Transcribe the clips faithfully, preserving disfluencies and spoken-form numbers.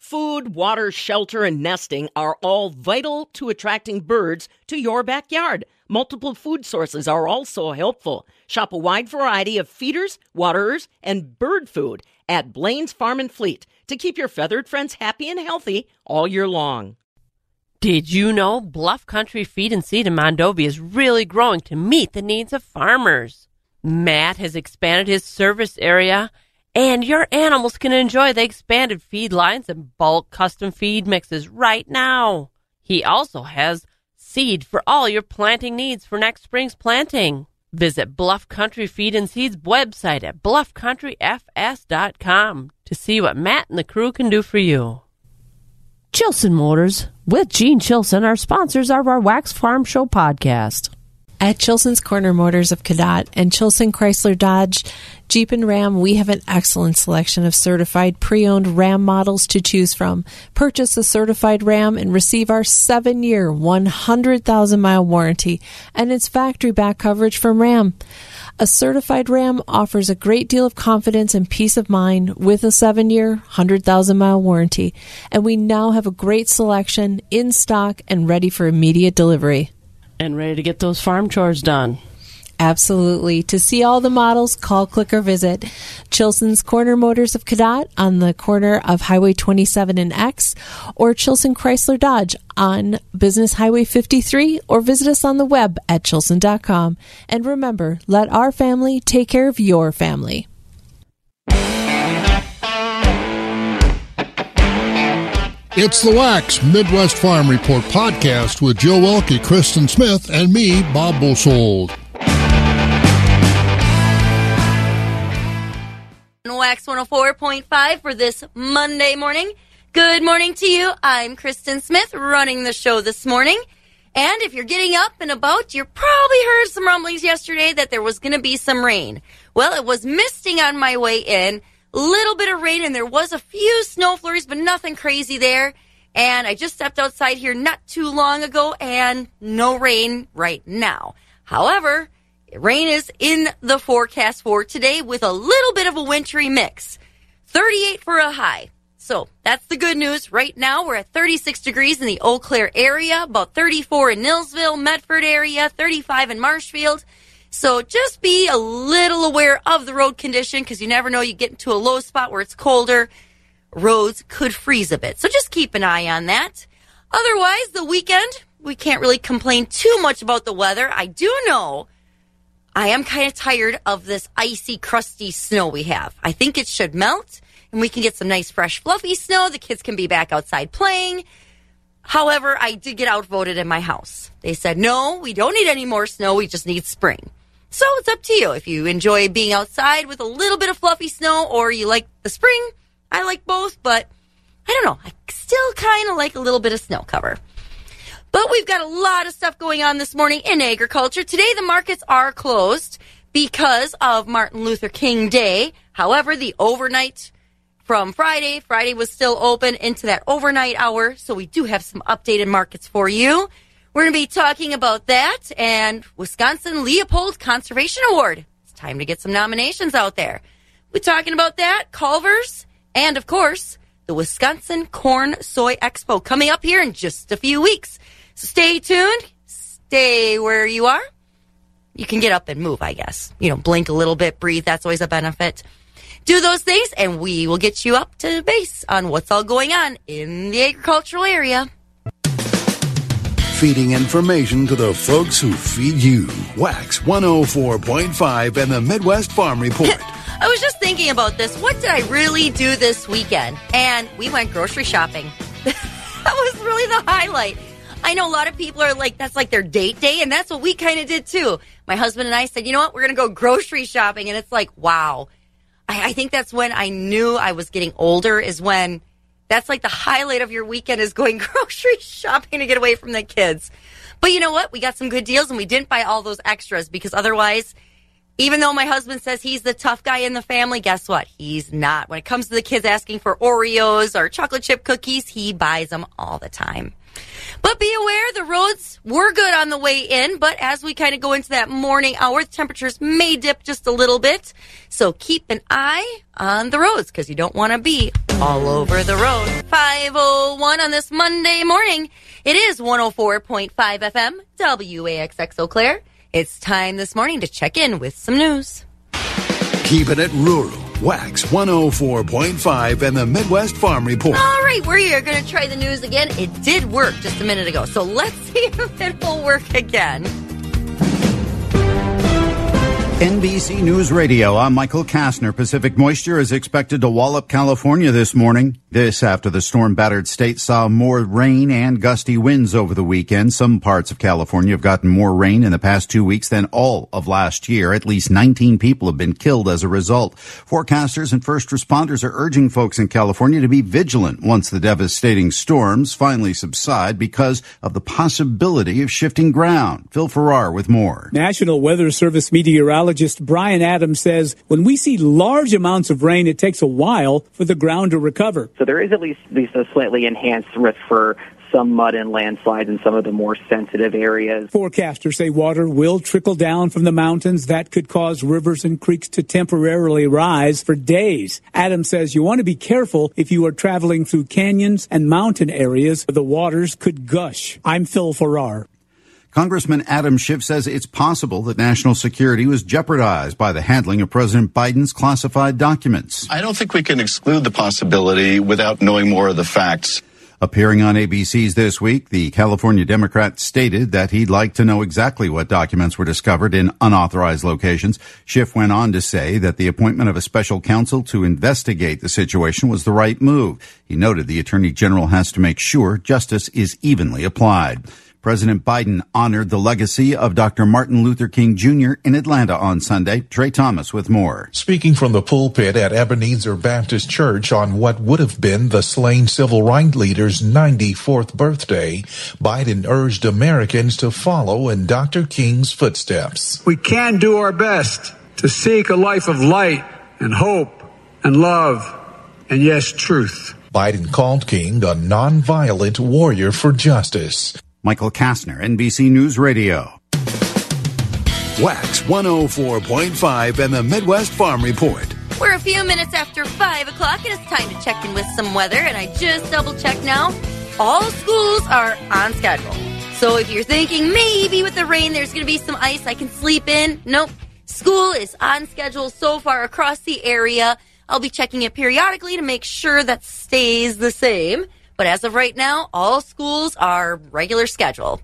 Food, water, shelter, and nesting are all vital to attracting birds to your backyard. Multiple food sources are also helpful. Shop a wide variety of feeders, waterers, and bird food at Blaine's Farm and Fleet to keep your feathered friends happy and healthy all year long. Did you know Bluff Country Feed and Seed in Mondovi is really growing to meet the needs of farmers? Matt has expanded his service area, and your animals can enjoy the expanded feed lines and bulk custom feed mixes right now. He also has seed for all your planting needs for next spring's planting. Visit Bluff Country Feed and Seed's website at bluff country f s dot com to see what Matt and the crew can do for you. Chilson Motors with Gene Chilson are sponsors of our Wax Farm Show podcast. At Chilson's Corner Motors of Cadott and Chilson Chrysler Dodge, Jeep and Ram, we have an excellent selection of certified pre-owned Ram models to choose from. Purchase a certified Ram and receive our seven-year, one hundred thousand mile warranty and its factory-back coverage from Ram. A certified Ram offers a great deal of confidence and peace of mind with a seven-year, one hundred thousand mile warranty, and we now have a great selection in stock and ready for immediate delivery. And ready to get those farm chores done. Absolutely. To see all the models, call, click, or visit Chilson's Corner Motors of Cadott on the corner of Highway twenty-seven and X, or Chilson Chrysler Dodge on Business Highway fifty-three, or visit us on the web at Chilson dot com. And remember, let our family take care of your family. It's the Wax Midwest Farm Report podcast with Joe Welke, Kristen Smith, and me, Bob Bosold. Wax one oh four point five for this Monday morning. Good morning to you. I'm Kristen Smith, running the show this morning. And if you're getting up and about, you probably heard some rumblings yesterday that there was going to be some rain. Well, it was misting on my way in. Little bit of rain, and there was a few snow flurries, but nothing crazy there. And I just stepped outside here not too long ago, and no rain right now. However, rain is in the forecast for today with a little bit of a wintry mix. thirty-eight for a high. So that's the good news. Right now we're at thirty-six degrees in the Eau Claire area, about thirty-four in Nillsville, Medford area, thirty-five in Marshfield. So just be a little aware of the road condition, because you never know, you get into a low spot where it's colder. Roads could freeze a bit. So just keep an eye on that. Otherwise, the weekend, we can't really complain too much about the weather. I do know I am kind of tired of this icy, crusty snow we have. I think it should melt, and we can get some nice, fresh, fluffy snow. The kids can be back outside playing. However, I did get outvoted in my house. They said, no, we don't need any more snow. We just need spring. So it's up to you. If you enjoy being outside with a little bit of fluffy snow, or you like the spring, I like both, but I don't know. I still kind of like a little bit of snow cover. But we've got a lot of stuff going on this morning in agriculture. Today, the markets are closed because of Martin Luther King Day. However, the overnight from Friday, Friday was still open into that overnight hour. So we do have some updated markets for you. We're going to be talking about that and Wisconsin Leopold Conservation Award. It's time to get some nominations out there. We're talking about that, Culver's, and of course, the Wisconsin Corn Soy Expo coming up here in just a few weeks. So stay tuned, stay where you are. You can get up and move, I guess. You know, blink a little bit, breathe. That's always a benefit. Do those things, and we will get you up to base on what's all going on in the agricultural area. Feeding information to the folks who feed you. Wax one oh four point five and the Midwest Farm Report. I was just thinking about this. What did I really do this weekend? And we went grocery shopping. That was really the highlight. I know a lot of people are like, that's like their date day, and that's what we kind of did too. My husband and I said, you know what? We're going to go grocery shopping. And it's like, wow. I, I think that's when I knew I was getting older, is when that's like the highlight of your weekend, is going grocery shopping to get away from the kids. But you know what? We got some good deals, and we didn't buy all those extras, because otherwise, even though my husband says he's the tough guy in the family, guess what? He's not. When it comes to the kids asking for Oreos or chocolate chip cookies, he buys them all the time. But be aware, the roads were good on the way in, but as we kind of go into that morning hour, the temperatures may dip just a little bit. So keep an eye on the roads because you don't want to be all over the road. five oh one on this Monday morning. It is one oh four point five F M, W A X X Eau Claire. It's time this morning to check in with some news. Keeping it rural. Wax one oh four point five and the Midwest Farm Report. All right, we are going to try the news again. It did work just a minute ago, so let's see if it will work again. N B C News Radio, I'm Michael Kastner. Pacific moisture is expected to wallop California this morning. This after the storm-battered state saw more rain and gusty winds over the weekend. Some parts of California have gotten more rain in the past two weeks than all of last year. At least nineteen people have been killed as a result. Forecasters and first responders are urging folks in California to be vigilant once the devastating storms finally subside because of the possibility of shifting ground. Phil Farrar with more. National Weather Service meteorologist Brian Adams says when we see large amounts of rain, it takes a while for the ground to recover. So there is at least, at least a slightly enhanced risk for some mud and landslides in some of the more sensitive areas. Forecasters say water will trickle down from the mountains. That could cause rivers and creeks to temporarily rise for days. Adam says you want to be careful if you are traveling through canyons and mountain areas where the waters could gush. I'm Phil Farrar. Congressman Adam Schiff says it's possible that national security was jeopardized by the handling of President Biden's classified documents. I don't think we can exclude the possibility without knowing more of the facts. Appearing on A B C's This Week, the California Democrat stated that he'd like to know exactly what documents were discovered in unauthorized locations. Schiff went on to say that the appointment of a special counsel to investigate the situation was the right move. He noted the Attorney General has to make sure justice is evenly applied. President Biden honored the legacy of Doctor Martin Luther King Junior in Atlanta on Sunday. Trey Thomas with more. Speaking from the pulpit at Ebenezer Baptist Church on what would have been the slain civil rights leader's ninety-fourth birthday, Biden urged Americans to follow in Doctor King's footsteps. We can do our best to seek a life of light and hope and love and, yes, truth. Biden called King a nonviolent warrior for justice. Michael Kastner, N B C News Radio. Wax one oh four point five and the Midwest Farm Report. We're a few minutes after five o'clock, and it's time to check in with some weather, and I just double-checked now. All schools are on schedule. So if you're thinking maybe with the rain there's going to be some ice, I can sleep in. Nope. School is on schedule so far across the area. I'll be checking it periodically to make sure that stays the same. But as of right now, all schools are regular schedule.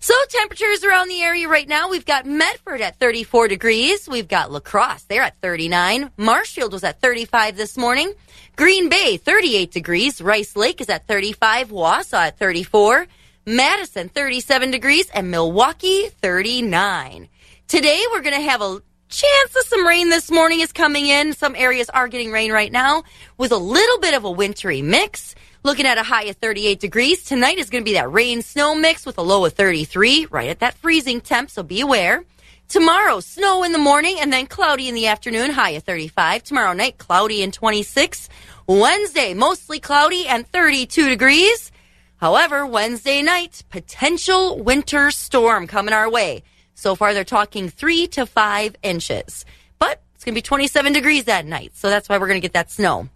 So temperatures around the area right now, we've got Medford at thirty-four degrees. We've got La Crosse, they're at thirty-nine. Marshfield was at thirty-five this morning. Green Bay, thirty-eight degrees. Rice Lake is at thirty-five. Wausau at thirty-four. Madison, thirty-seven degrees. And Milwaukee, thirty-nine. Today, we're going to have a chance of some rain this morning is coming in. Some areas are getting rain right now with a little bit of a wintry mix. Looking at a high of thirty-eight degrees. Tonight is going to be that rain-snow mix with a low of thirty-three, right at that freezing temp, so be aware. Tomorrow, snow in the morning and then cloudy in the afternoon, high of thirty-five. Tomorrow night, cloudy and twenty-six. Wednesday, mostly cloudy and thirty-two degrees. However, Wednesday night, potential winter storm coming our way. So far, they're talking three to five inches. But it's going to be twenty-seven degrees that night, so that's why we're going to get that snow.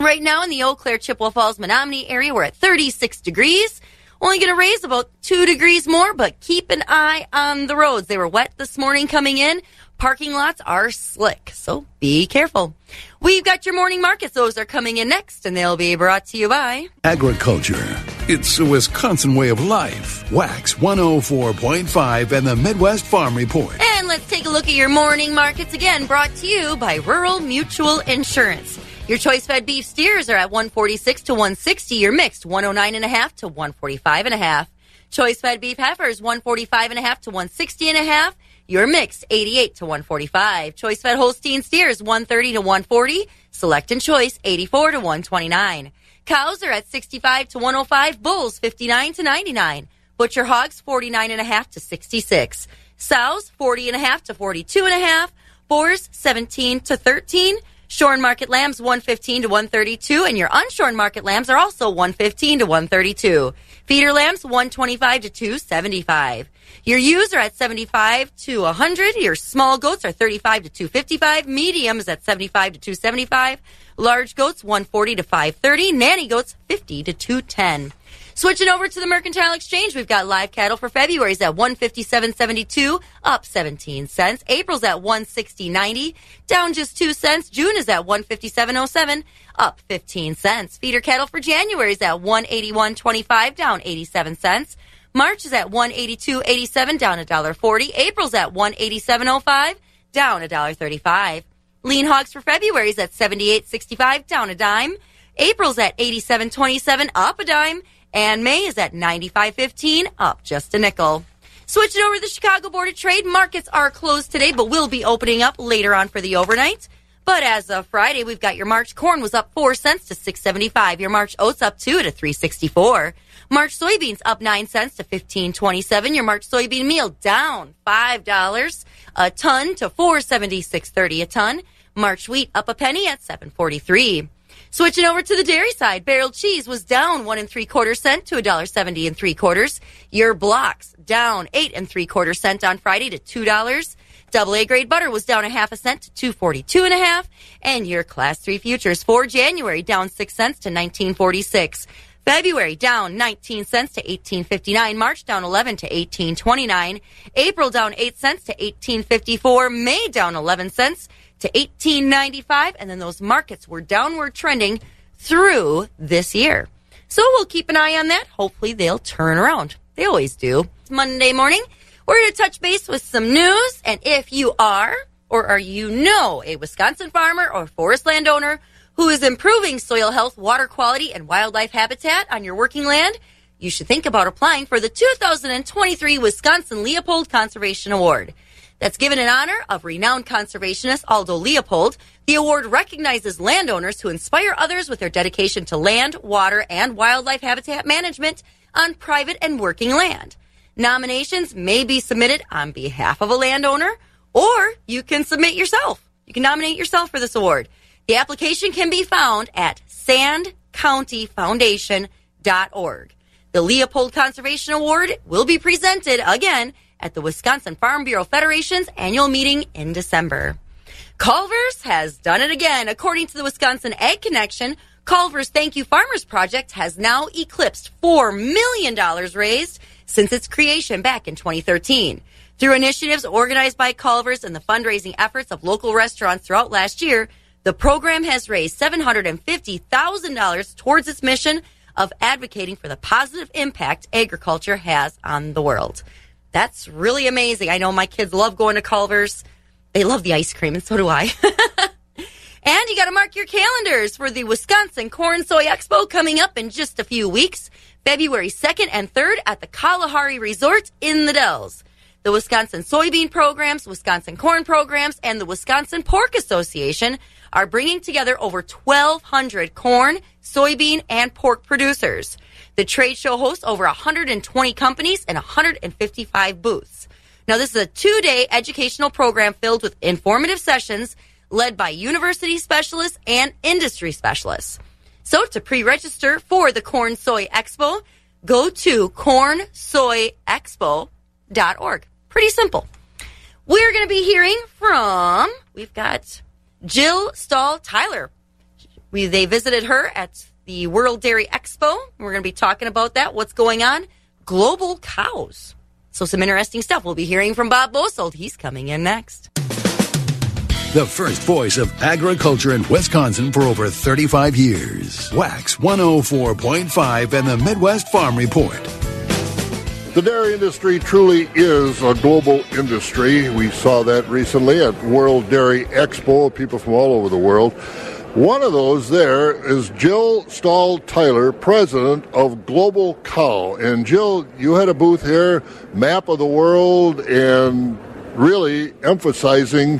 Right now in the Eau Claire, Chippewa Falls, Menominee area, we're at thirty-six degrees. Only going to raise about two degrees more, but keep an eye on the roads. They were wet this morning coming in. Parking lots are slick, so be careful. We've got your morning markets. Those are coming in next, and they'll be brought to you by Agriculture. It's a Wisconsin way of life. Wax one oh four point five and the Midwest Farm Report. And let's take a look at your morning markets again, brought to you by Rural Mutual Insurance. Your choice-fed beef steers are at one forty-six to one sixty. Your mixed one oh nine and a half to one forty-five and a half. Choice-fed beef heifers one forty-five and a half to one sixty and a half. Your mixed eighty-eight to one forty-five. Choice-fed Holstein steers one thirty to one forty. Select and choice eighty-four to one twenty-nine. Cows are at sixty-five to one oh five. Bulls fifty-nine to ninety-nine. Butcher hogs forty-nine and a half to sixty-six. Sows forty and a half to forty-two and a half. Boars seventeen to thirteen. Shorn market lambs one fifteen to one thirty-two, and your unshorn market lambs are also one fifteen to one thirty-two. Feeder lambs one twenty-five to two seventy-five. Your ewes are at seventy-five to one hundred. Your small goats are thirty-five to two fifty-five. Mediums at seventy-five to two seventy-five. Large goats one forty to five thirty. Nanny goats fifty to two ten. Switching over to the Mercantile Exchange, we've got live cattle for February's at one fifty-seven seventy-two, up seventeen cents. April's at one sixty ninety, down just two cents. June is at one fifty-seven oh seven, up fifteen cents. Feeder cattle for January's at one eighty-one twenty-five, down eighty-seven cents. March is at one eighty-two eighty-seven, down one forty. April's at one eighty-seven oh five, down one thirty-five. Lean hogs for February's at seventy-eight sixty-five, down a dime. April's at eighty-seven twenty-seven, up a dime. And May is at ninety-five fifteen, up just a nickel. Switching over to the Chicago Board of Trade. Markets are closed today, but will be opening up later on for the overnight. But as of Friday, we've got your March corn was up four cents to six seventy-five. Your March oats up two to three sixty-four. March soybeans up nine cents to fifteen twenty-seven. Your March soybean meal down five dollars a ton to four seventy-six thirty a ton. March wheat up a penny at seven forty-three. Switching over to the dairy side, barrel cheese was down one and three quarter cent to a dollar seventy and three quarters. Your blocks down eight and three quarter cent on Friday to two dollars. Double A grade butter was down a half a cent to two forty two and a half. And your class three futures for January down six cents to nineteen forty six. February down nineteen cents to eighteen fifty nine. March down eleven to eighteen twenty nine. April down eight cents to eighteen fifty four. May down eleven cents. To eighteen ninety-five, and then those markets were downward trending through this year. So we'll keep an eye on that. Hopefully they'll turn around. They always do. It's Monday morning. We're going to touch base with some news, and if you are, or are you know, a Wisconsin farmer or forest landowner who is improving soil health, water quality, and wildlife habitat on your working land, you should think about applying for the two thousand twenty-three Wisconsin Leopold Conservation Award. That's given in honor of renowned conservationist Aldo Leopold. The award recognizes landowners who inspire others with their dedication to land, water, and wildlife habitat management on private and working land. Nominations may be submitted on behalf of a landowner, or you can submit yourself. You can nominate yourself for this award. The application can be found at sand county foundation dot org. The Leopold Conservation Award will be presented again at the Wisconsin Farm Bureau Federation's annual meeting in December. Culver's has done it again. According to the Wisconsin Ag Connection, Culver's Thank You Farmers Project has now eclipsed four million dollars raised since its creation back in twenty thirteen. Through initiatives organized by Culver's and the fundraising efforts of local restaurants throughout last year, the program has raised seven hundred fifty thousand dollars towards its mission of advocating for the positive impact agriculture has on the world. That's really amazing. I know my kids love going to Culver's. They love the ice cream, and so do I. And you got to mark your calendars for the Wisconsin Corn Soy Expo coming up in just a few weeks, February second and third at the Kalahari Resort in the Dells. The Wisconsin Soybean Programs, Wisconsin Corn Programs, and the Wisconsin Pork Association are bringing together over twelve hundred corn, soybean, and pork producers. The trade show hosts over one hundred twenty companies and one hundred fifty-five booths. Now, this is a two-day educational program filled with informative sessions led by university specialists and industry specialists. So to pre-register for the Corn Soy Expo, go to corn soy expo dot org. Pretty simple. We're going to be hearing from, we've got Jill Stahl-Tyler. We, they visited her at the World Dairy Expo. We're going to be talking about that, what's going on. Global cows. So some interesting stuff. We'll be hearing from Bob Bosold. He's coming in next. The first voice of agriculture in Wisconsin for over thirty-five years. Wax one oh four point five and the Midwest Farm Report. The dairy industry truly is a global industry. We saw that recently at World Dairy Expo. People from all over the world. One of those there is Jill Stahl-Tyler, president of Global Cow. And Jill, you had a booth here, map of the world, and really emphasizing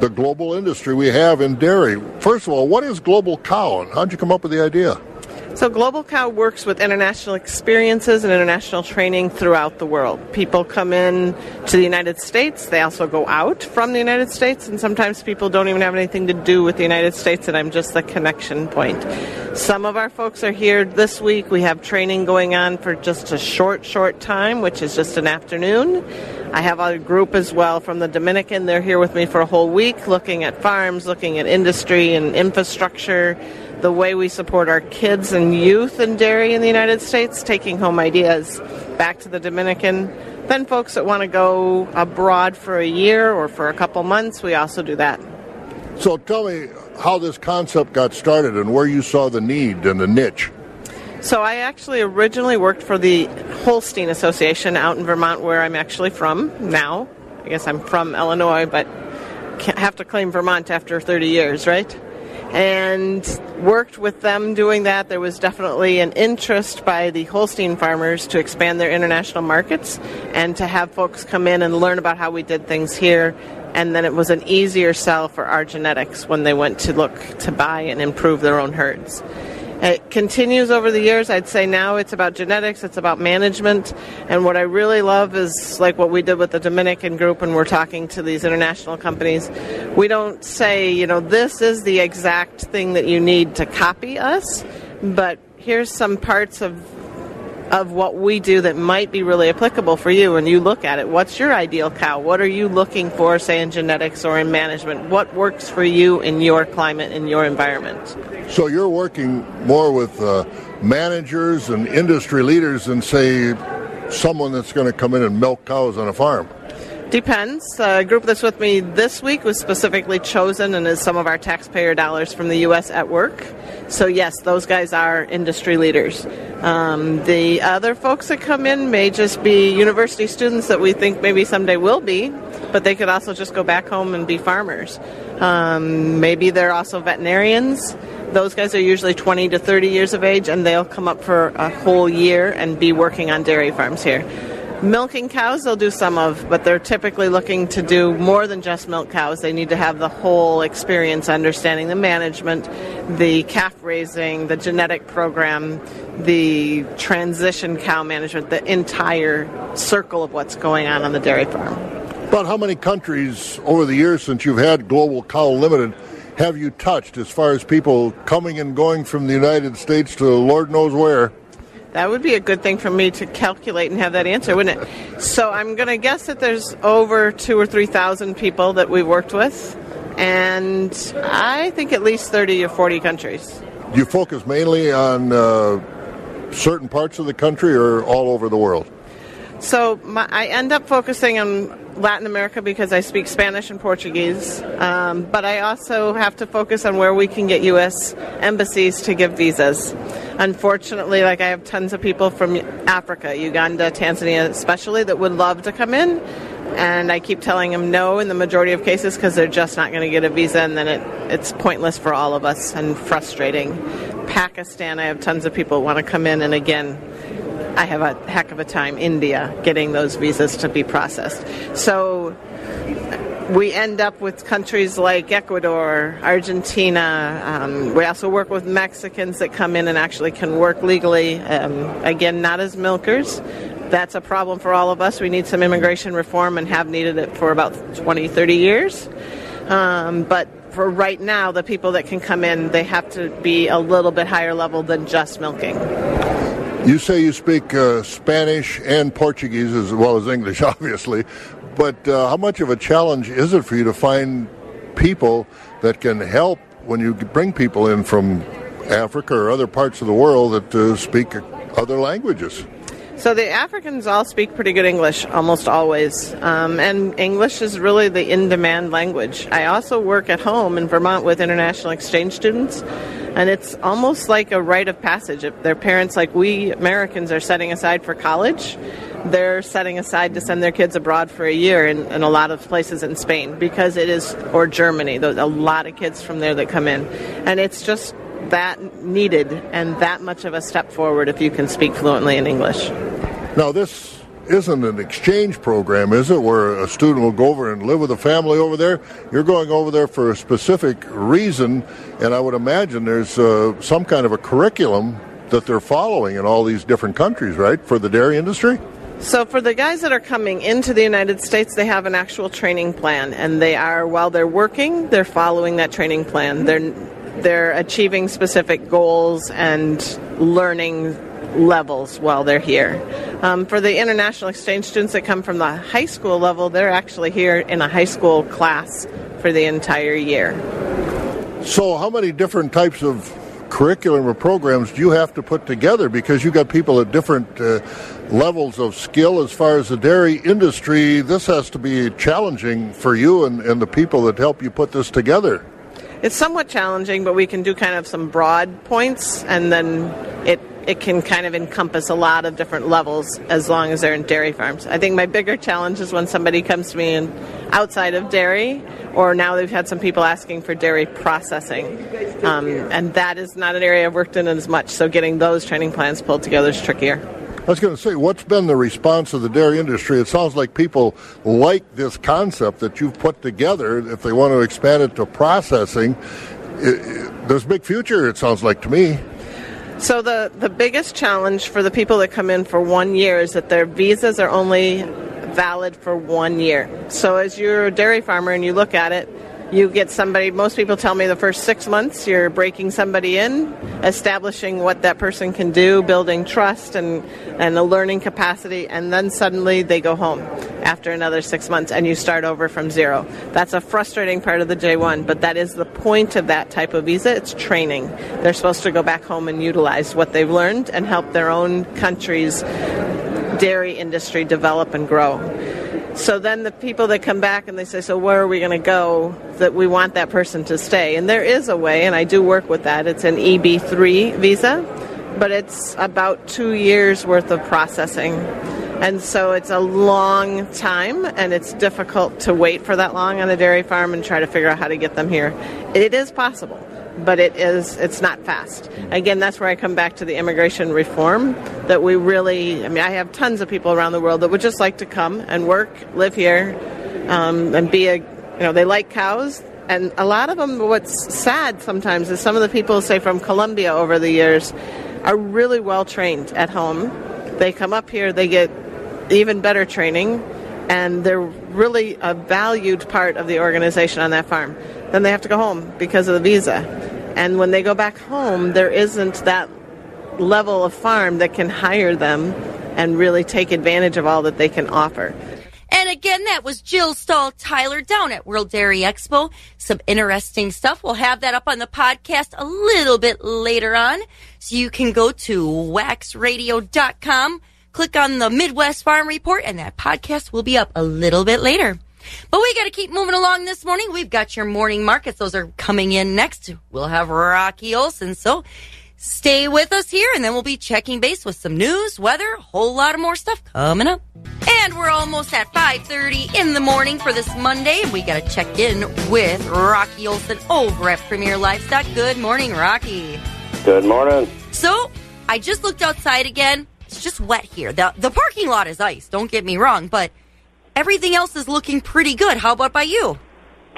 the global industry we have in dairy. First of all, what is Global Cow, and how'd you come up with the idea? So Global Cow works with international experiences and international training throughout the world. People come in to the United States. They also go out from the United States, and sometimes people don't even have anything to do with the United States, and I'm just the connection point. Some of our folks are here this week. We have training going on for just a short, short time, which is just an afternoon. I have a group as well from the Dominican. They're here with me for a whole week looking at farms, looking at industry and infrastructure, the way we support our kids and youth in dairy in the United States, taking home ideas back to the Dominican. Then folks that want to go abroad for a year or for a couple months, we also do that. So tell me how this concept got started and where you saw the need and the niche. So I actually originally worked for the Holstein Association out in Vermont, where I'm actually from now. I guess I'm from Illinois, but can't have to claim Vermont after thirty years, right? And worked with them doing that. There was definitely an interest by the Holstein farmers to expand their international markets and to have folks come in and learn about how we did things here. And then it was an easier sell for our genetics when they went to look to buy and improve their own herds. It continues over the years. I'd say now it's about genetics, it's about management, and what I really love is like what we did with the Dominican group when we're talking to these international companies. We don't say, you know, this is the exact thing that you need to copy us, but here's some parts of of what we do that might be really applicable for you, and you look at it. What's your ideal cow? What are you looking for, say, in genetics or in management? What works for you in your climate, in your environment? So you're working more with uh, managers and industry leaders than, say, someone that's going to come in and milk cows on a farm? Depends. The group that's with me this week was specifically chosen and is some of our taxpayer dollars from the U S at work. So yes, those guys are industry leaders. Um, the other folks that come in may just be university students that we think maybe someday will be, but they could also just go back home and be farmers. Um, maybe they're also veterinarians. Those guys are usually twenty to thirty years of age, and they'll come up for a whole year and be working on dairy farms here. Milking cows they'll do some of, but they're typically looking to do more than just milk cows. They need to have the whole experience, understanding the management, the calf raising, the genetic program, the transition cow management, the entire circle of what's going on on the dairy farm. About how many countries over the years since you've had Global Cow Limited have you touched as far as people coming and going from the United States to Lord knows where? That would be a good thing for me to calculate and have that answer, wouldn't it? So I'm going to guess that there's over two or three thousand people that we've worked with, and I think at least thirty or forty countries. Do you focus mainly on uh, certain parts of the country or all over the world? So my, I end up focusing on Latin America because I speak Spanish and Portuguese, um, but I also have to focus on where we can get U S embassies to give visas. Unfortunately, like I have tons of people from Africa, Uganda, Tanzania especially, that would love to come in, and I keep telling them no in the majority of cases because they're just not going to get a visa, and then it, it's pointless for all of us and frustrating. Pakistan, I have tons of people who want to come in, and again, I have a heck of a time, India, getting those visas to be processed. So we end up with countries like Ecuador, Argentina. Um, we also work with Mexicans that come in and actually can work legally. Um, again, not as milkers. That's a problem for all of us. We need some immigration reform and have needed it for about twenty, thirty years. Um, but for right now, the people that can come in, they have to be a little bit higher level than just milking. You say you speak uh, Spanish and Portuguese as well as English, obviously, but uh, how much of a challenge is it for you to find people that can help when you bring people in from Africa or other parts of the world that uh, speak other languages? So the Africans all speak pretty good English, almost always, um, and English is really the in-demand language. I also work at home in Vermont with international exchange students, and it's almost like a rite of passage. If their parents, like we Americans, are setting aside for college, they're setting aside to send their kids abroad for a year in, in a lot of places in Spain, because it is, or Germany, there's a lot of kids from there that come in, and it's just that needed and that much of a step forward if you can speak fluently in English. Now this isn't an exchange program, is it, where a student will go over and live with a family over there? You're going over there for a specific reason, and I would imagine there's uh, some kind of a curriculum that they're following in all these different countries, right, for the dairy industry? So for the guys that are coming into the United States, they have an actual training plan, and they are, while they're working, they're following that training plan. They're they're achieving specific goals and learning levels while they're here. Um, for the international exchange students that come from the high school level, they're actually here in a high school class for the entire year. So how many different types of curriculum or programs do you have to put together, because you got people at different uh, levels of skill as far as the dairy industry? This has to be challenging for you and, and the people that help you put this together. It's somewhat challenging, but we can do kind of some broad points, and then it it can kind of encompass a lot of different levels as long as they're in dairy farms. I think my bigger challenge is when somebody comes to me and outside of dairy, or now they've had some people asking for dairy processing. Um, and that is not an area I've worked in as much, so getting those training plans pulled together is trickier. I was going to say, what's been the response of the dairy industry? It sounds like people like this concept that you've put together. If they want to expand it to processing, it, it, there's a big future, it sounds like to me. So the, the biggest challenge for the people that come in for one year is that their visas are only valid for one year. So as you're a dairy farmer and you look at it, you get somebody, most people tell me the first six months you're breaking somebody in, establishing what that person can do, building trust and, and a learning capacity, and then suddenly they go home after another six months and you start over from zero. That's a frustrating part of the J one, but that is the point of that type of visa. It's training. They're supposed to go back home and utilize what they've learned and help their own country's dairy industry develop and grow. So then the people that come back and they say, so where are we going to go that we want that person to stay? And there is a way, and I do work with that. It's an E B three visa, but it's about two years worth of processing. And so it's a long time, and it's difficult to wait for that long on a dairy farm and try to figure out how to get them here. It is possible, but it is, it's not fast. Again, that's where I come back to the immigration reform, that we really, I mean, I have tons of people around the world that would just like to come and work, live here, um, and be a, you know, they like cows. And a lot of them, what's sad sometimes is some of the people, say, from Colombia over the years are really well trained at home. They come up here, they get even better training, and they're really a valued part of the organization on that farm. Then they have to go home because of the visa. And when they go back home, there isn't that level of farm that can hire them and really take advantage of all that they can offer. And again, that was Jill Stahl-Tyler down at World Dairy Expo. Some interesting stuff. We'll have that up on the podcast a little bit later on. So you can go to wax radio dot com, click on the Midwest Farm Report, and that podcast will be up a little bit later. But we got to keep moving along this morning. We've got your morning markets. Those are coming in next. We'll have Rocky Olson. So stay with us here, and then we'll be checking base with some news, weather, a whole lot of more stuff coming up. And we're almost at five thirty in the morning for this Monday. We got to check in with Rocky Olson over at Premier Livestock. Good morning, Rocky. Good morning. So I just looked outside again. It's just wet here. The, the parking lot is ice. Don't get me wrong, but everything else is looking pretty good. How about by you?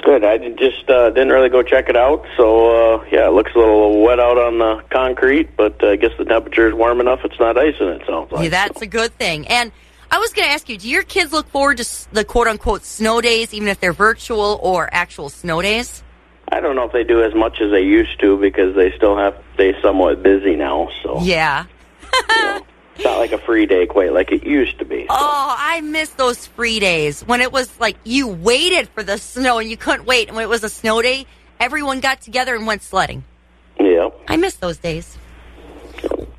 Good. I just uh, didn't really go check it out. So, uh, yeah, it looks a little wet out on the concrete, but uh, I guess the temperature is warm enough. It's not icing, it sounds like. Yeah, that's so. A good thing. And I was going to ask you, do your kids look forward to the quote-unquote snow days, even if they're virtual or actual snow days? I don't know if they do as much as they used to because they still have to stay somewhat busy now. So yeah. you know. It's not like a free day quite like it used to be. So. Oh, I miss those free days when it was like you waited for the snow and you couldn't wait. And when it was a snow day, everyone got together and went sledding. Yeah. I miss those days.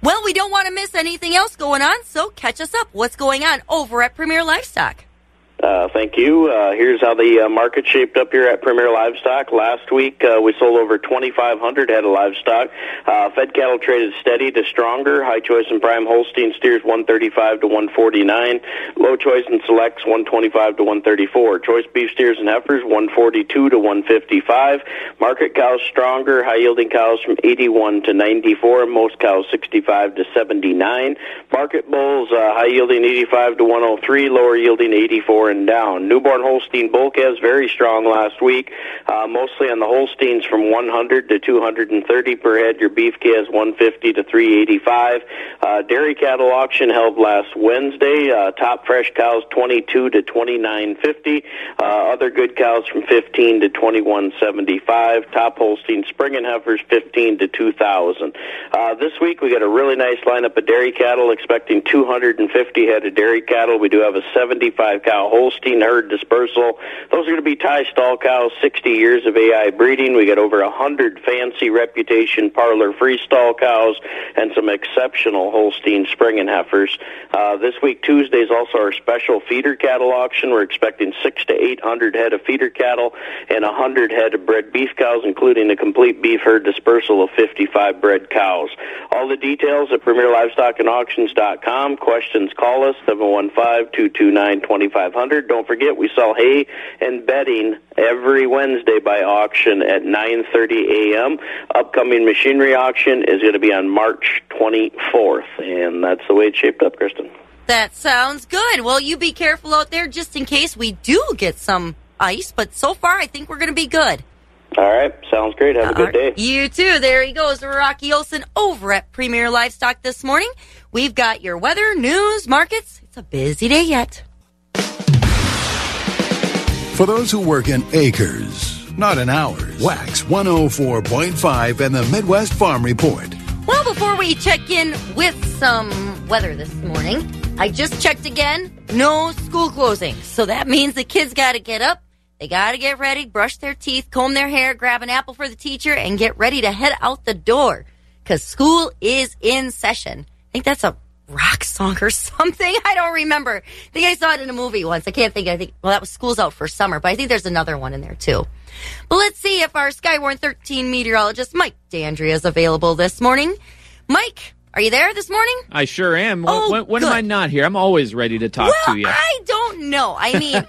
Well, we don't want to miss anything else going on, so catch us up. What's going on over at Premier Livestock? Uh, thank you. Uh, here's how the uh, market shaped up here at Premier Livestock. Last week, uh, we sold over twenty-five hundred head of livestock. Uh, fed cattle traded steady to stronger. High choice and prime Holstein steers one thirty-five to one forty-nine. Low choice and selects one twenty-five to one thirty-four. Choice beef steers and heifers one forty-two to one fifty-five. Market cows stronger. High yielding cows from eighty-one to ninety-four. Most cows sixty-five to seventy-nine. Market bulls, uh, high yielding eighty-five to one oh three. Lower yielding eighty-four. and down. Newborn Holstein bull calves, very strong last week, uh, mostly on the Holsteins from one hundred to two hundred thirty per head. Your beef calves, one fifty to three eighty-five. Uh, dairy cattle auction held last Wednesday. Uh, top fresh cows, twenty-two to twenty-nine fifty. Uh, other good cows from fifteen to twenty-one seventy-five. Top Holstein spring and heifers, fifteen to two thousand. Uh, this week we got a really nice lineup of dairy cattle, expecting two hundred fifty head of dairy cattle. We do have a seventy-five cow Holstein herd dispersal. Those are going to be tie stall cows, sixty years of A I breeding. We got over one hundred fancy reputation parlor free stall cows and some exceptional Holstein spring and heifers. Uh, this week, Tuesday, is also our special feeder cattle auction. We're expecting six to eight hundred head of feeder cattle and one hundred head of bred beef cows, including a complete beef herd dispersal of fifty-five bred cows. All the details at premier livestock and auctions dot com. Questions, call us, seven one five, two two nine, two five zero zero. Don't forget, we sell hay and bedding every Wednesday by auction at nine thirty a.m. Upcoming machinery auction is going to be on March twenty-fourth, and that's the way it's shaped up, Kristen. That sounds good. Well, you be careful out there just in case we do get some ice, but so far I think we're going to be good. All right. Sounds great. Have a good day. You too. There he goes, Rocky Olson over at Premier Livestock this morning. We've got your weather, news, markets. It's a busy day yet. For those who work in acres, not in hours, Wax one oh four point five and the Midwest Farm Report. Well, before we check in with some weather this morning, I just checked again. No school closings. So that means the kids got to get up. They got to get ready, brush their teeth, comb their hair, grab an apple for the teacher, and get ready to head out the door because school is in session. I think that's a rock song or something. I don't remember. I think I saw it in a movie once. I can't think. I think, well, that was School's Out for Summer, but I think there's another one in there too. But let's see if our Skywarn thirteen meteorologist, Mike D'Andrea, is available this morning. Mike, are you there this morning? I sure am. Oh, when when am I not here? I'm always ready to talk well, to you. I don't know. I mean...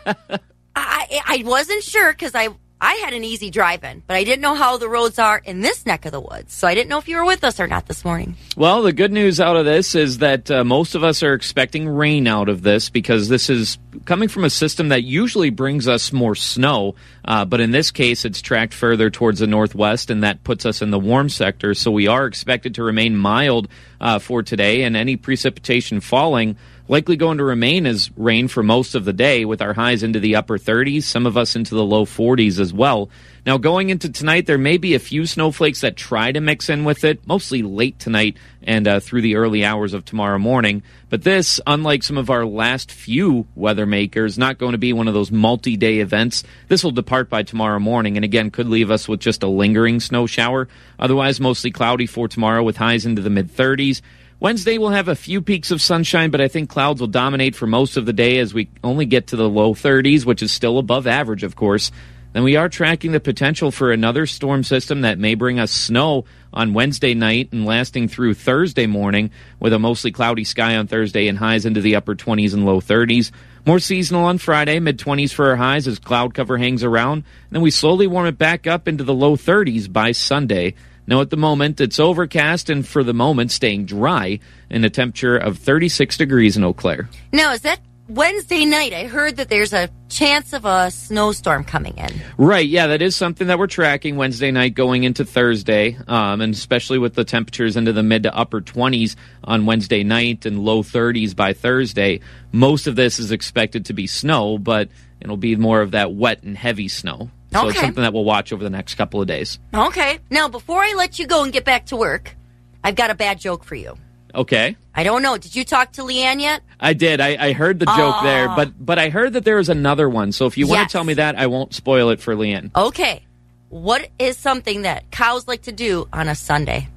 I, I wasn't sure because I, I had an easy drive-in, but I didn't know how the roads are in this neck of the woods, so I didn't know if you were with us or not this morning. Well, the good news out of this is that uh, most of us are expecting rain out of this because this is coming from a system that usually brings us more snow, uh, but in this case, it's tracked further towards the northwest, and that puts us in the warm sector, so we are expected to remain mild uh, for today, and any precipitation falling likely going to remain as rain for most of the day, with our highs into the upper thirties, some of us into the low forties as well. Now, going into tonight, there may be a few snowflakes that try to mix in with it, mostly late tonight and uh, through the early hours of tomorrow morning. But this, unlike some of our last few weather makers, not going to be one of those multi-day events. This will depart by tomorrow morning and, again, could leave us with just a lingering snow shower. Otherwise, mostly cloudy for tomorrow with highs into the mid-thirties. Wednesday, we'll have a few peaks of sunshine, but I think clouds will dominate for most of the day as we only get to the low thirties, which is still above average, of course. Then we are tracking the potential for another storm system that may bring us snow on Wednesday night and lasting through Thursday morning, with a mostly cloudy sky on Thursday and highs into the upper twenties and low thirties. More seasonal on Friday, mid-twenties for our highs as cloud cover hangs around. And then we slowly warm it back up into the low thirties by Sunday. Now, at the moment, it's overcast and, for the moment, staying dry in a temperature of thirty-six degrees in Eau Claire. Now, is that Wednesday night? I heard that there's a chance of a snowstorm coming in. Right, yeah, that is something that we're tracking Wednesday night going into Thursday, um, and especially with the temperatures into the mid to upper twenties on Wednesday night and low thirties by Thursday. Most of this is expected to be snow, but it'll be more of that wet and heavy snow. So okay. It's something that we'll watch over the next couple of days. Okay. Now, before I let you go and get back to work, I've got a bad joke for you. Okay. I don't know. Did you talk to Leanne yet? I did. I, I heard the joke uh, there, but but I heard that there was another one. So if you yes. want to tell me that, I won't spoil it for Leanne. Okay. What is something that cows like to do on a Sunday?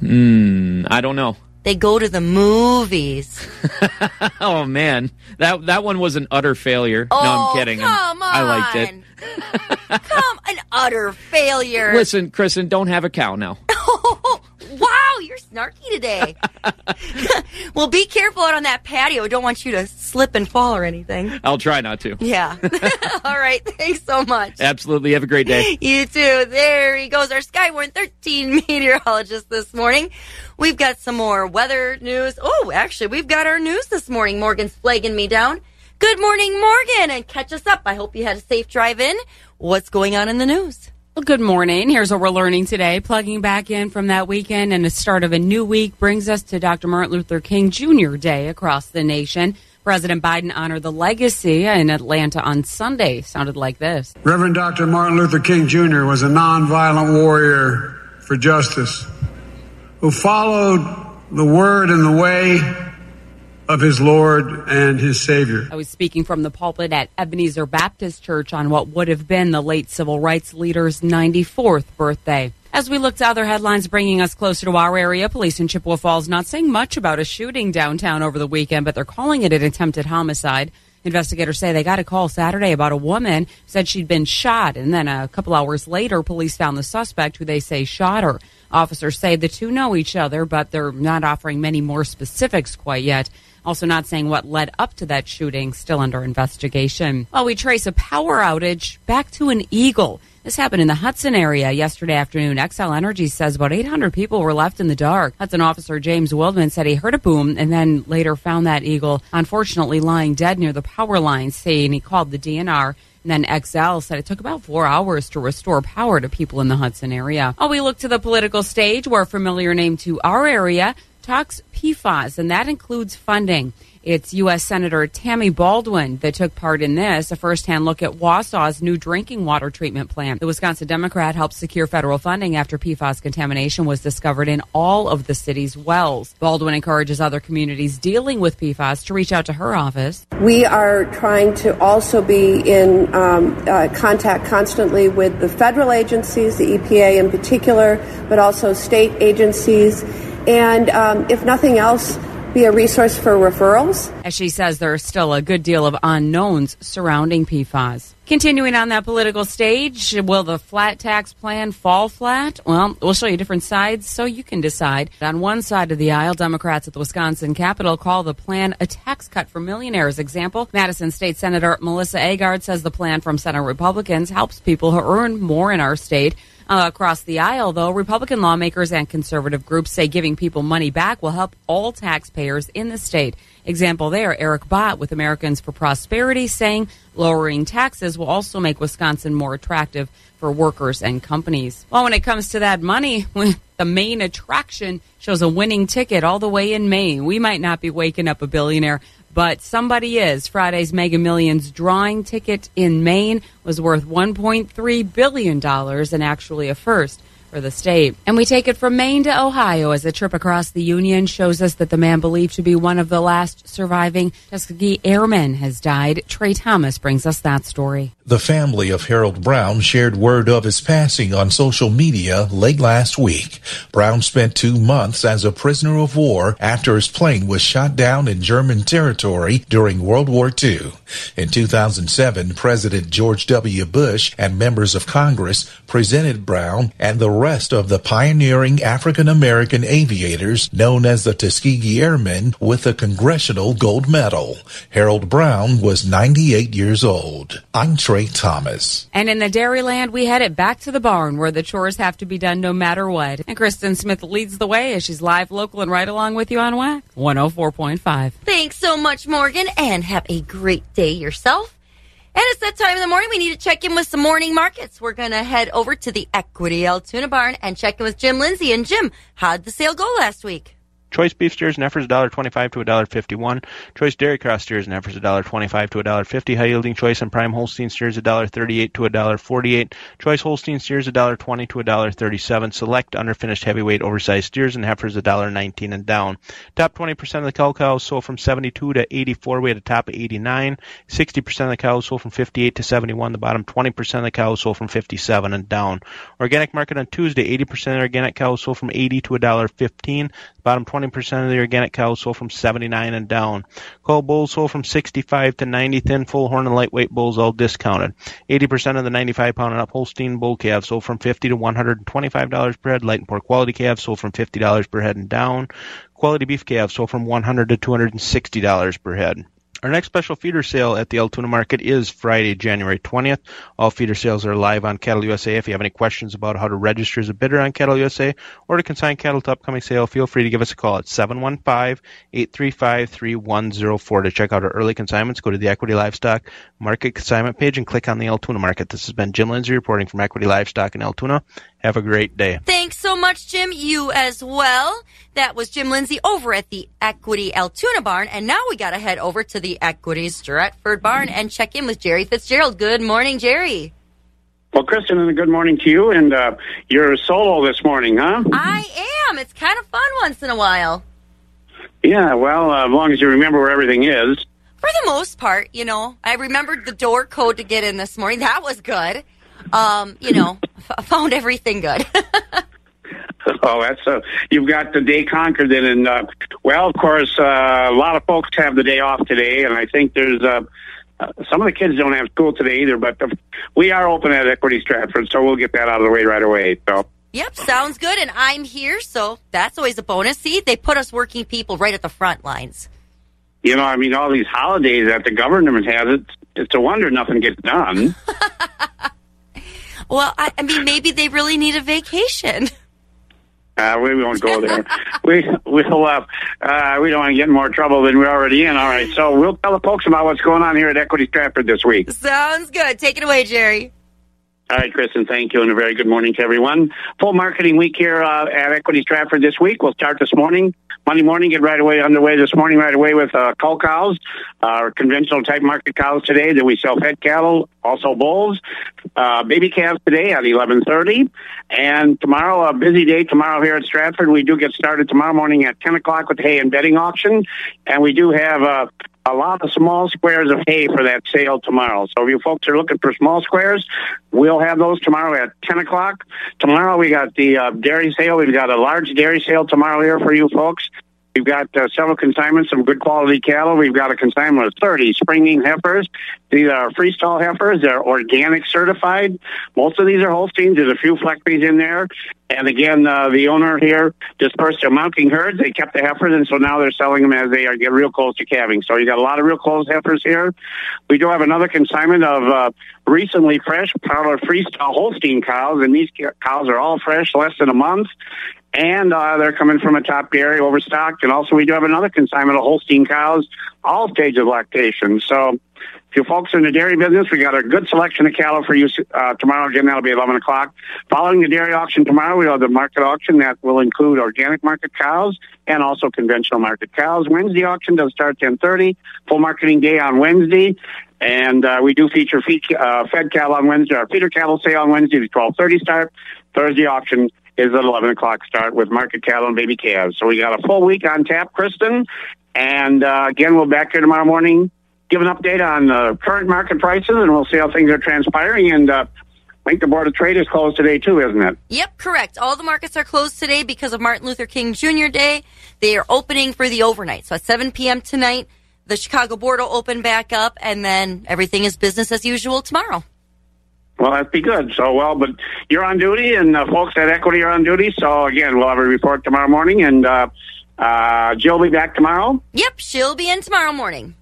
Hmm. I don't know. They go to the movies. Oh, man. That that one was an utter failure. Oh, no, I'm kidding. Come I'm, on. I liked it. Come an utter failure. Listen, Kristen, don't have a cow now. Oh, wow, you're snarky today. Well, be careful out on that patio. I don't want you to slip and fall or anything. I'll try not to. Yeah. All right. Thanks so much. Absolutely. Have a great day. You too. There he goes, our Skywarn thirteen meteorologist this morning. We've got some more weather news. Oh, actually, we've got our news this morning. Morgan's flagging me down. Good morning, Morgan, and catch us up. I hope you had a safe drive in. What's going on in the news? Well, good morning. Here's what we're learning today. Plugging back in from that weekend and the start of a new week brings us to Doctor Martin Luther King Junior Day across the nation. President Biden honored the legacy in Atlanta on Sunday. Sounded like this. Reverend Doctor Martin Luther King Junior was a nonviolent warrior for justice who followed the word and the way of his Lord and his Savior. I was speaking from the pulpit at Ebenezer Baptist Church on what would have been the late civil rights leader's ninety-fourth birthday. As we look to other headlines bringing us closer to our area, police in Chippewa Falls not saying much about a shooting downtown over the weekend, but they're calling it an attempted homicide. Investigators say they got a call Saturday about a woman who said she'd been shot, and then a couple hours later, police found the suspect, who they say shot her. Officers say the two know each other, but they're not offering many more specifics quite yet. Also not saying what led up to that shooting, still under investigation. Well, we trace a power outage back to an eagle. This happened in the Hudson area yesterday afternoon. Xcel Energy says about eight hundred people were left in the dark. Hudson officer James Wildman said he heard a boom and then later found that eagle, unfortunately, lying dead near the power line, saying he called the D N R. And then X L said it took about four hours to restore power to people in the Hudson area. Oh, we look to the political stage, where a familiar name to our area talks P F A S, and that includes funding. It's U S Senator Tammy Baldwin that took part in this, a first-hand look at Wasaw's new drinking water treatment plant. The Wisconsin Democrat helped secure federal funding after P F A S contamination was discovered in all of the city's wells. Baldwin encourages other communities dealing with P F A S to reach out to her office. We are trying to also be in um, uh, contact constantly with the federal agencies, the E P A in particular, but also state agencies, and um, if nothing else, be a resource for referrals. As she says, there's still a good deal of unknowns surrounding P F A S. Continuing on that political stage, will the flat tax plan fall flat? Well, we'll show you different sides so you can decide. On one side of the aisle, Democrats at the Wisconsin Capitol call the plan a tax cut for millionaires. Example, Madison State Senator Melissa Agard says the plan from Senate Republicans helps people who earn more in our state. Uh, across the aisle, though, Republican lawmakers and conservative groups say giving people money back will help all taxpayers in the state. Example there, Eric Bott with Americans for Prosperity saying lowering taxes will also make Wisconsin more attractive for workers and companies. Well, when it comes to that money, the main attraction shows a winning ticket all the way in Maine. We might not be waking up a billionaire, but somebody is. Friday's Mega Millions drawing ticket in Maine was worth one point three billion dollars and actually a first for the state. And we take it from Maine to Ohio as a trip across the Union shows us that the man believed to be one of the last surviving Tuskegee Airmen has died. Trey Thomas brings us that story. The family of Harold Brown shared word of his passing on social media late last week. Brown spent two months as a prisoner of war after his plane was shot down in German territory during World War Two. In two thousand seven, President George W. Bush and members of Congress presented Brown and the rest of the pioneering African-American aviators known as the Tuskegee Airmen with a Congressional Gold Medal. Harold Brown was ninety-eight years old. I'm Trey Thomas. And in the Dairyland, we head it back to the barn where the chores have to be done no matter what. And Kristen Smith leads the way as she's live, local, and right along with you on Wax one oh four point five. Thanks so much, Morgan, and have a great day yourself. And it's that time of the morning we need to check in with some morning markets. We're going to head over to the Equity Altoona Barn and check in with Jim Lindsay. And Jim, how'd the sale go last week? Choice beef steers and heifers one dollar twenty-five to one dollar fifty-one. Choice dairy cross steers and heifers one dollar twenty-five to one dollar fifty. High yielding choice and prime Holstein steers one dollar thirty-eight to one dollar forty-eight. Choice Holstein steers one dollar twenty to one dollar thirty-seven. Select underfinished heavyweight oversized steers and heifers one dollar nineteen and down. Top twenty percent of the cow cows sold from seventy-two to eighty-four. We had a top of eighty-nine. sixty percent of the cows sold from fifty-eight to seventy-one. The bottom twenty percent of the cows sold from fifty-seven and down. Organic market on Tuesday, eighty percent of organic cows sold from eighty to one dollar fifteen. Bottom twenty percent of the organic cows sold from seventy-nine and down. Cull bulls sold from sixty-five to ninety. Thin, full horn, and lightweight bulls all discounted. eighty percent of the ninety-five pound and up Holstein bull calves sold from fifty to one hundred twenty-five dollars per head. Light and poor quality calves sold from fifty dollars per head and down. Quality beef calves sold from one hundred dollars to two hundred sixty dollars per head. Our next special feeder sale at the Altoona Market is Friday, January twentieth. All feeder sales are live on Cattle U S A. If you have any questions about how to register as a bidder on Cattle U S A or to consign cattle to upcoming sale, feel free to give us a call at seven one five, eight three five, three one zero four. To check out our early consignments, go to the Equity Livestock Market Consignment page and click on the Altoona Market. This has been Jim Lindsay reporting from Equity Livestock in Altoona. Have a great day. Thanks so much, Jim. You as well. That was Jim Lindsay over at the Equity Altoona Barn. And now we got to head over to the Equity Stratford Barn and check in with Jerry Fitzgerald. Good morning, Jerry. Well, Kristen, and a good morning to you. And uh, you're solo this morning, huh? I am. It's kind of fun once in a while. Yeah, well, uh, as long as you remember where everything is. For the most part, you know. I remembered the door code to get in this morning. That was good. Um, you know, f- found everything good. Oh, that's a, you've got the day conquered. And, and uh, well, of course, uh, a lot of folks have the day off today, and I think there's uh, uh, some of the kids don't have school today either, but the, we are open at Equity Stratford, so we'll get that out of the way right away. So. Yep, sounds good, and I'm here, so that's always a bonus. See, they put us working people right at the front lines. You know, I mean, all these holidays that the government has, it's, it's a wonder nothing gets done. Well, I, I mean, maybe they really need a vacation. Uh, we won't go there. we we'll uh, uh, we don't want to get in more trouble than we're already in. All right, so we'll tell the folks about what's going on here at Equity Stratford this week. Sounds good. Take it away, Jerry. All right, Kristen, thank you, and a very good morning to everyone. Full marketing week here uh, at Equity Stratford this week. We'll start this morning, Monday morning, get right away underway this morning right away with uh, cull cows, our uh, conventional-type market cows today. Then we sell fed cattle, also bulls, uh, baby calves today at eleven thirty. And tomorrow, a busy day tomorrow here at Stratford. We do get started tomorrow morning at ten o'clock with hay and bedding auction, and we do have... Uh, A lot of small squares of hay for that sale tomorrow. So if you folks are looking for small squares, we'll have those tomorrow at ten o'clock. Tomorrow we got the uh, dairy sale. We've got a large dairy sale tomorrow here for you folks. We've got uh, several consignments, some good quality cattle. We've got a consignment of thirty springing heifers. These are freestall heifers. They're organic certified. Most of these are Holsteins. There's a few Fleckleys in there. And again, uh, the owner here dispersed their mounting herds. They kept the heifers, and so now they're selling them as they are get real close to calving. So you got a lot of real close heifers here. We do have another consignment of uh, recently fresh powder freestall Holstein cows, and these cows are all fresh, less than a month. And uh, they're coming from a top dairy overstocked. And also we do have another consignment of Holstein cows, all stages of lactation. So if you folks are in the dairy business, we got a good selection of cattle for you uh, tomorrow. Again, that'll be eleven o'clock. Following the dairy auction tomorrow, we'll have the market auction that will include organic market cows and also conventional market cows. Wednesday auction does start at ten thirty, full marketing day on Wednesday. And uh, we do feature feed, uh, fed cattle on Wednesday. Our feeder cattle sale on Wednesday is twelve thirty start. Thursday auction is at eleven o'clock start with market cattle and baby calves. So we got a full week on tap, Kristen. And uh, again, we'll be back here tomorrow morning, give an update on uh, current market prices, and we'll see how things are transpiring. And uh, I think the Board of Trade is closed today, too, isn't it? Yep, correct. All the markets are closed today because of Martin Luther King Junior Day. They are opening for the overnight. So at seven p.m. tonight, the Chicago Board will open back up, and then everything is business as usual tomorrow. Well, that'd be good. So, well, but you're on duty, and uh, folks at Equity are on duty. So, again, we'll have a report tomorrow morning, and uh, uh, Jill will be back tomorrow? Yep, she'll be in tomorrow morning.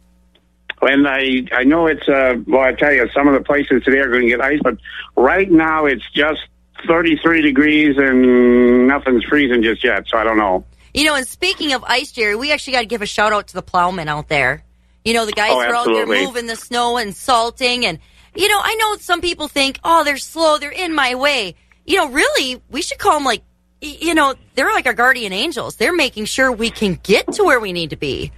And I, I know it's, uh, well, I tell you, some of the places today are going to get ice, but right now it's just thirty-three degrees and nothing's freezing just yet, so I don't know. You know, and speaking of ice, Jerry, we actually got to give a shout-out to the plowmen out there. You know, the guys oh, are out there moving the snow and salting, and you know, I know some people think, oh, they're slow, they're in my way. You know, really, we should call them like, you know, they're like our guardian angels. They're making sure we can get to where we need to be.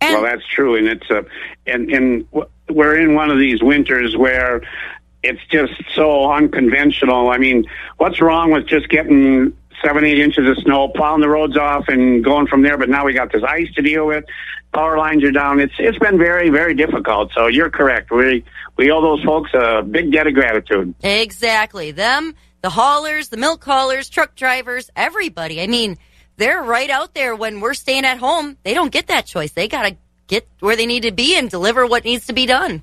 And well, that's true, and it's a, and and we're in one of these winters where it's just so unconventional. I mean, what's wrong with just getting seven, eight inches of snow, plowing the roads off, and going from there? But now we got this ice to deal with. Power lines are down. It's it's been very, very difficult. So you're correct. We we owe those folks a big debt of gratitude. Exactly. Them, the haulers, the milk haulers, truck drivers, everybody. I mean, they're right out there when we're staying at home. They don't get that choice. They got to get where they need to be and deliver what needs to be done.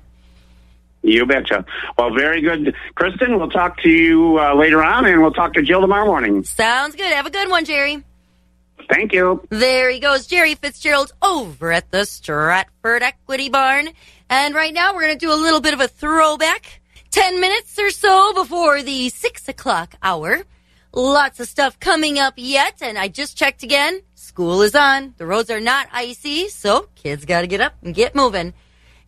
You betcha. Well, very good. Kristen, we'll talk to you uh, later on, and we'll talk to Jill tomorrow morning. Sounds good. Have a good one, Jerry. Thank you. There he goes, Jerry Fitzgerald, over at the Stratford Equity Barn. And right now we're going to do a little bit of a throwback. Ten minutes or so before the six o'clock hour. Lots of stuff coming up yet, and I just checked again. School is on. The roads are not icy, so kids got to get up and get moving.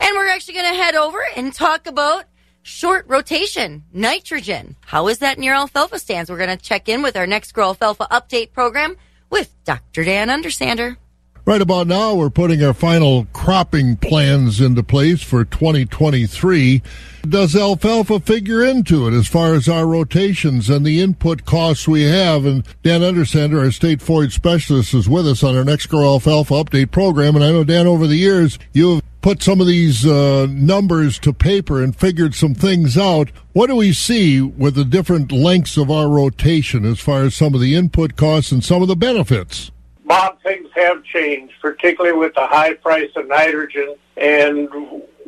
And we're actually going to head over and talk about short rotation, nitrogen. How is that in your alfalfa stands? We're going to check in with our next Grow Alfalfa Update program with Doctor Dan Undersander. Right about now, we're putting our final cropping plans into place for twenty twenty-three. Does alfalfa figure into it as far as our rotations and the input costs we have? And Dan Undersander, our state forage specialist, is with us on our Next Grow Alfalfa Update program. And I know, Dan, over the years, you have put some of these uh, numbers to paper and figured some things out. What do we see with the different lengths of our rotation as far as some of the input costs and some of the benefits? Bob, things have changed, particularly with the high price of nitrogen. And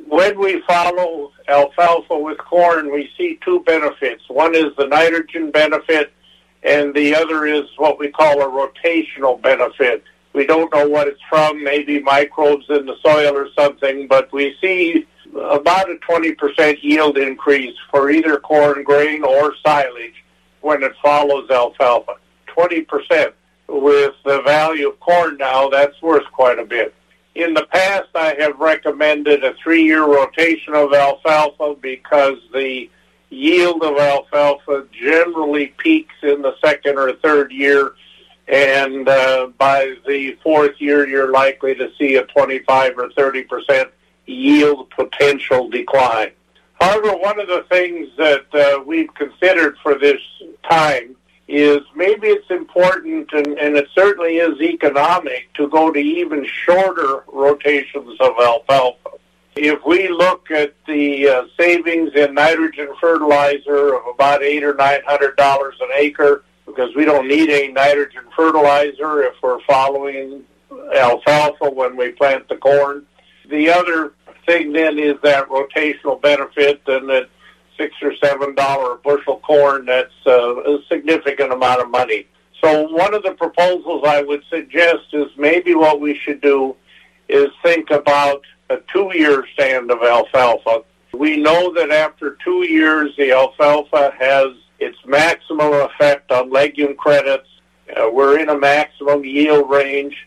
when we follow alfalfa with corn, we see two benefits. One is the nitrogen benefit, and the other is what we call a rotational benefit. We don't know what it's from, maybe microbes in the soil or something, but we see about a twenty percent yield increase for either corn, grain, or silage when it follows alfalfa, twenty percent. With the value of corn now, that's worth quite a bit. In the past, I have recommended a three-year rotation of alfalfa because the yield of alfalfa generally peaks in the second or third year, and uh, by the fourth year, you're likely to see a twenty-five or thirty percent yield potential decline. However, one of the things that uh, we've considered for this time is maybe it's important, and, and it certainly is economic, to go to even shorter rotations of alfalfa. If we look at the uh, savings in nitrogen fertilizer of about eight hundred dollars or nine hundred dollars an acre, because we don't need any nitrogen fertilizer if we're following alfalfa when we plant the corn. The other thing then is that rotational benefit, and that six or seven dollar a bushel corn, that's a significant amount of money. So one of the proposals I would suggest is maybe what we should do is think about a two-year stand of alfalfa. We know that after two years, the alfalfa has its maximum effect on legume credits. Uh, we're in a maximum yield range.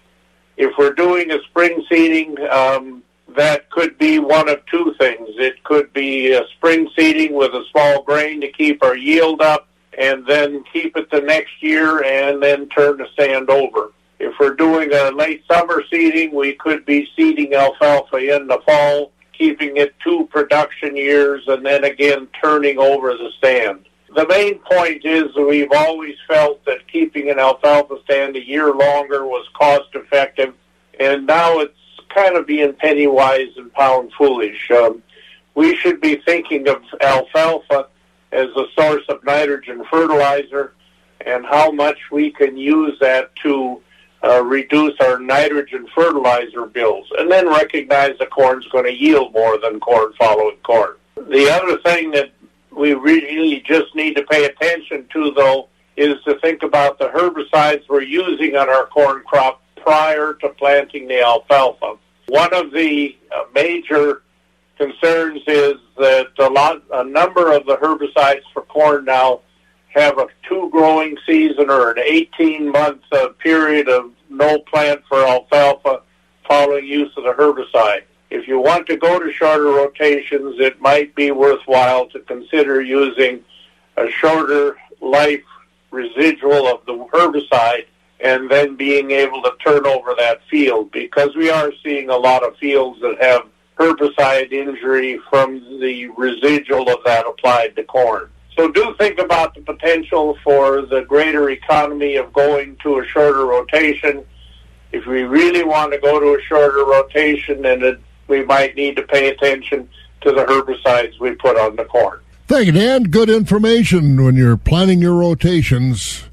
If we're doing a spring seeding, um, that could be one of two things. It could be a spring seeding with a small grain to keep our yield up and then keep it the next year and then turn the stand over. If we're doing a late summer seeding, we could be seeding alfalfa in the fall, keeping it two production years, and then again turning over the stand. The main point is that we've always felt that keeping an alfalfa stand a year longer was cost effective, and now it's kind of being penny wise and pound foolish. Um, we should be thinking of alfalfa as a source of nitrogen fertilizer and how much we can use that to uh, reduce our nitrogen fertilizer bills, and then recognize the corn's going to yield more than corn following corn. The other thing that we really just need to pay attention to, though, is to think about the herbicides we're using on our corn crop prior to planting the alfalfa. One of the uh, major concerns is that a lot, a number of the herbicides for corn now have a two-growing season or an eighteen-month uh, period of no plant for alfalfa following use of the herbicide. If you want to go to shorter rotations, it might be worthwhile to consider using a shorter life residual of the herbicide and then being able to turn over that field, because we are seeing a lot of fields that have herbicide injury from the residual of that applied to corn. So do think about the potential for the greater economy of going to a shorter rotation. If we really want to go to a shorter rotation, then it, we might need to pay attention to the herbicides we put on the corn. Thank you, Dan. Good information when you're planning your rotations.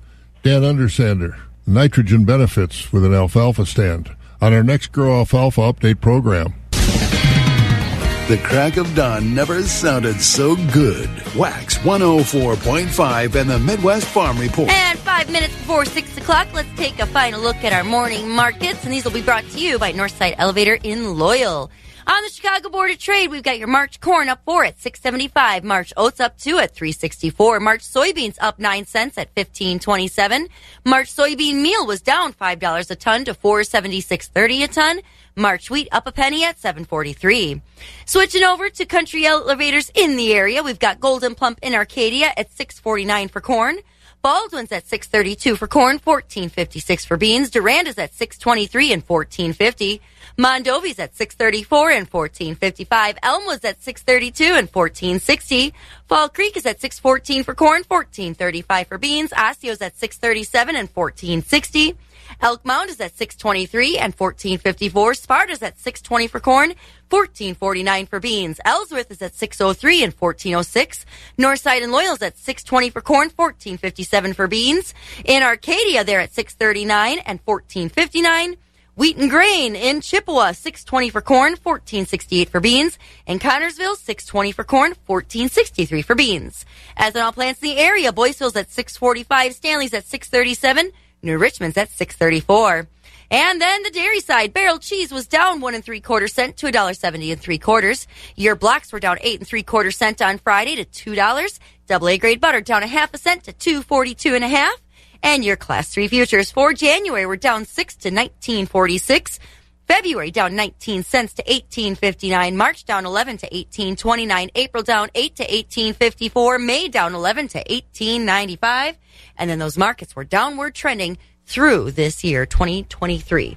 Dan Undersander. Nitrogen benefits with an alfalfa stand on our Next Grow Alfalfa Update program. The crack of dawn never sounded so good. Wax one oh four point five and the Midwest Farm Report. And five Five minutes before six o'clock, let's take a final look at our morning markets, and these will be brought to you by Northside Elevator in Loyal. On the Chicago Board of Trade, we've got your March corn up four at six seventy-five, March oats up two at three sixty-four, March soybeans up nine cents at fifteen twenty-seven, March soybean meal was down five dollars a ton to four seventy-six thirty a ton, March wheat up a penny at seven forty-three. Switching over to country elevators in the area, we've got Golden Plump in Arcadia at six forty-nine for corn. Baldwin's at six thirty-two for corn, fourteen fifty-six for beans. Duranda's at six twenty-three and fourteen fifty. Mondovi's at six thirty-four and fourteen fifty-five. Elmwood's at six thirty-two and fourteen sixty. Fall Creek is at six fourteen for corn, fourteen thirty-five for beans. Osceo's at six thirty-seven and fourteen sixty. Elk Mound is at six twenty-three and fourteen fifty-four. Sparta's at six twenty for corn, fourteen forty-nine for beans. Ellsworth is at six oh three and fourteen oh six. Northside and Loyal's at six twenty for corn, fourteen fifty-seven for beans. In Arcadia, they're at six thirty-nine and fourteen fifty-nine. Wheat and grain in Chippewa, six twenty for corn, fourteen sixty-eight for beans. In Connorsville, six twenty for corn, fourteen sixty-three for beans. As in all plants in the area, Boyceville's at six forty-five, Stanley's at six thirty-seven, New Richmond's at six thirty-four. And then the dairy side, barrel cheese was down one and three quarter cent to one dollar seventy and three quarters. Your blocks were down eight and three quarter cent on Friday to two dollars. Double A grade butter down a half a cent to two forty two and a half. And your class three futures for January were down six to nineteen forty six. February down nineteen cents to eighteen fifty nine. March down eleven to eighteen twenty nine. April down eight to eighteen fifty four. May down eleven to eighteen ninety five. And then those markets were downward trending through this year, twenty twenty-three.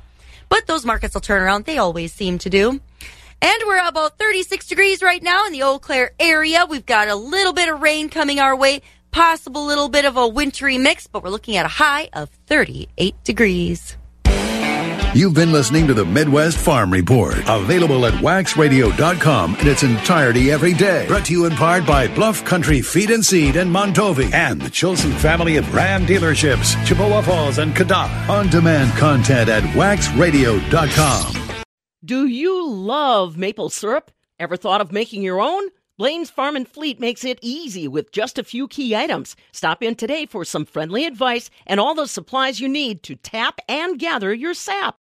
But those markets will turn around. They always seem to do. And we're about thirty-six degrees right now in the Eau Claire area. We've got a little bit of rain coming our way, possible little bit of a wintry mix, but we're looking at a high of thirty-eight degrees. You've been listening to the Midwest Farm Report, available at wax radio dot com in its entirety every day. Brought to you in part by Bluff Country Feed and Seed and Mondovi and the Chilson family of Ram dealerships, Chippewa Falls and Cadott. On-demand content at wax radio dot com. Do you love maple syrup? Ever thought of making your own? Blaine's Farm and Fleet makes it easy with just a few key items. Stop in today for some friendly advice and all the supplies you need to tap and gather your sap.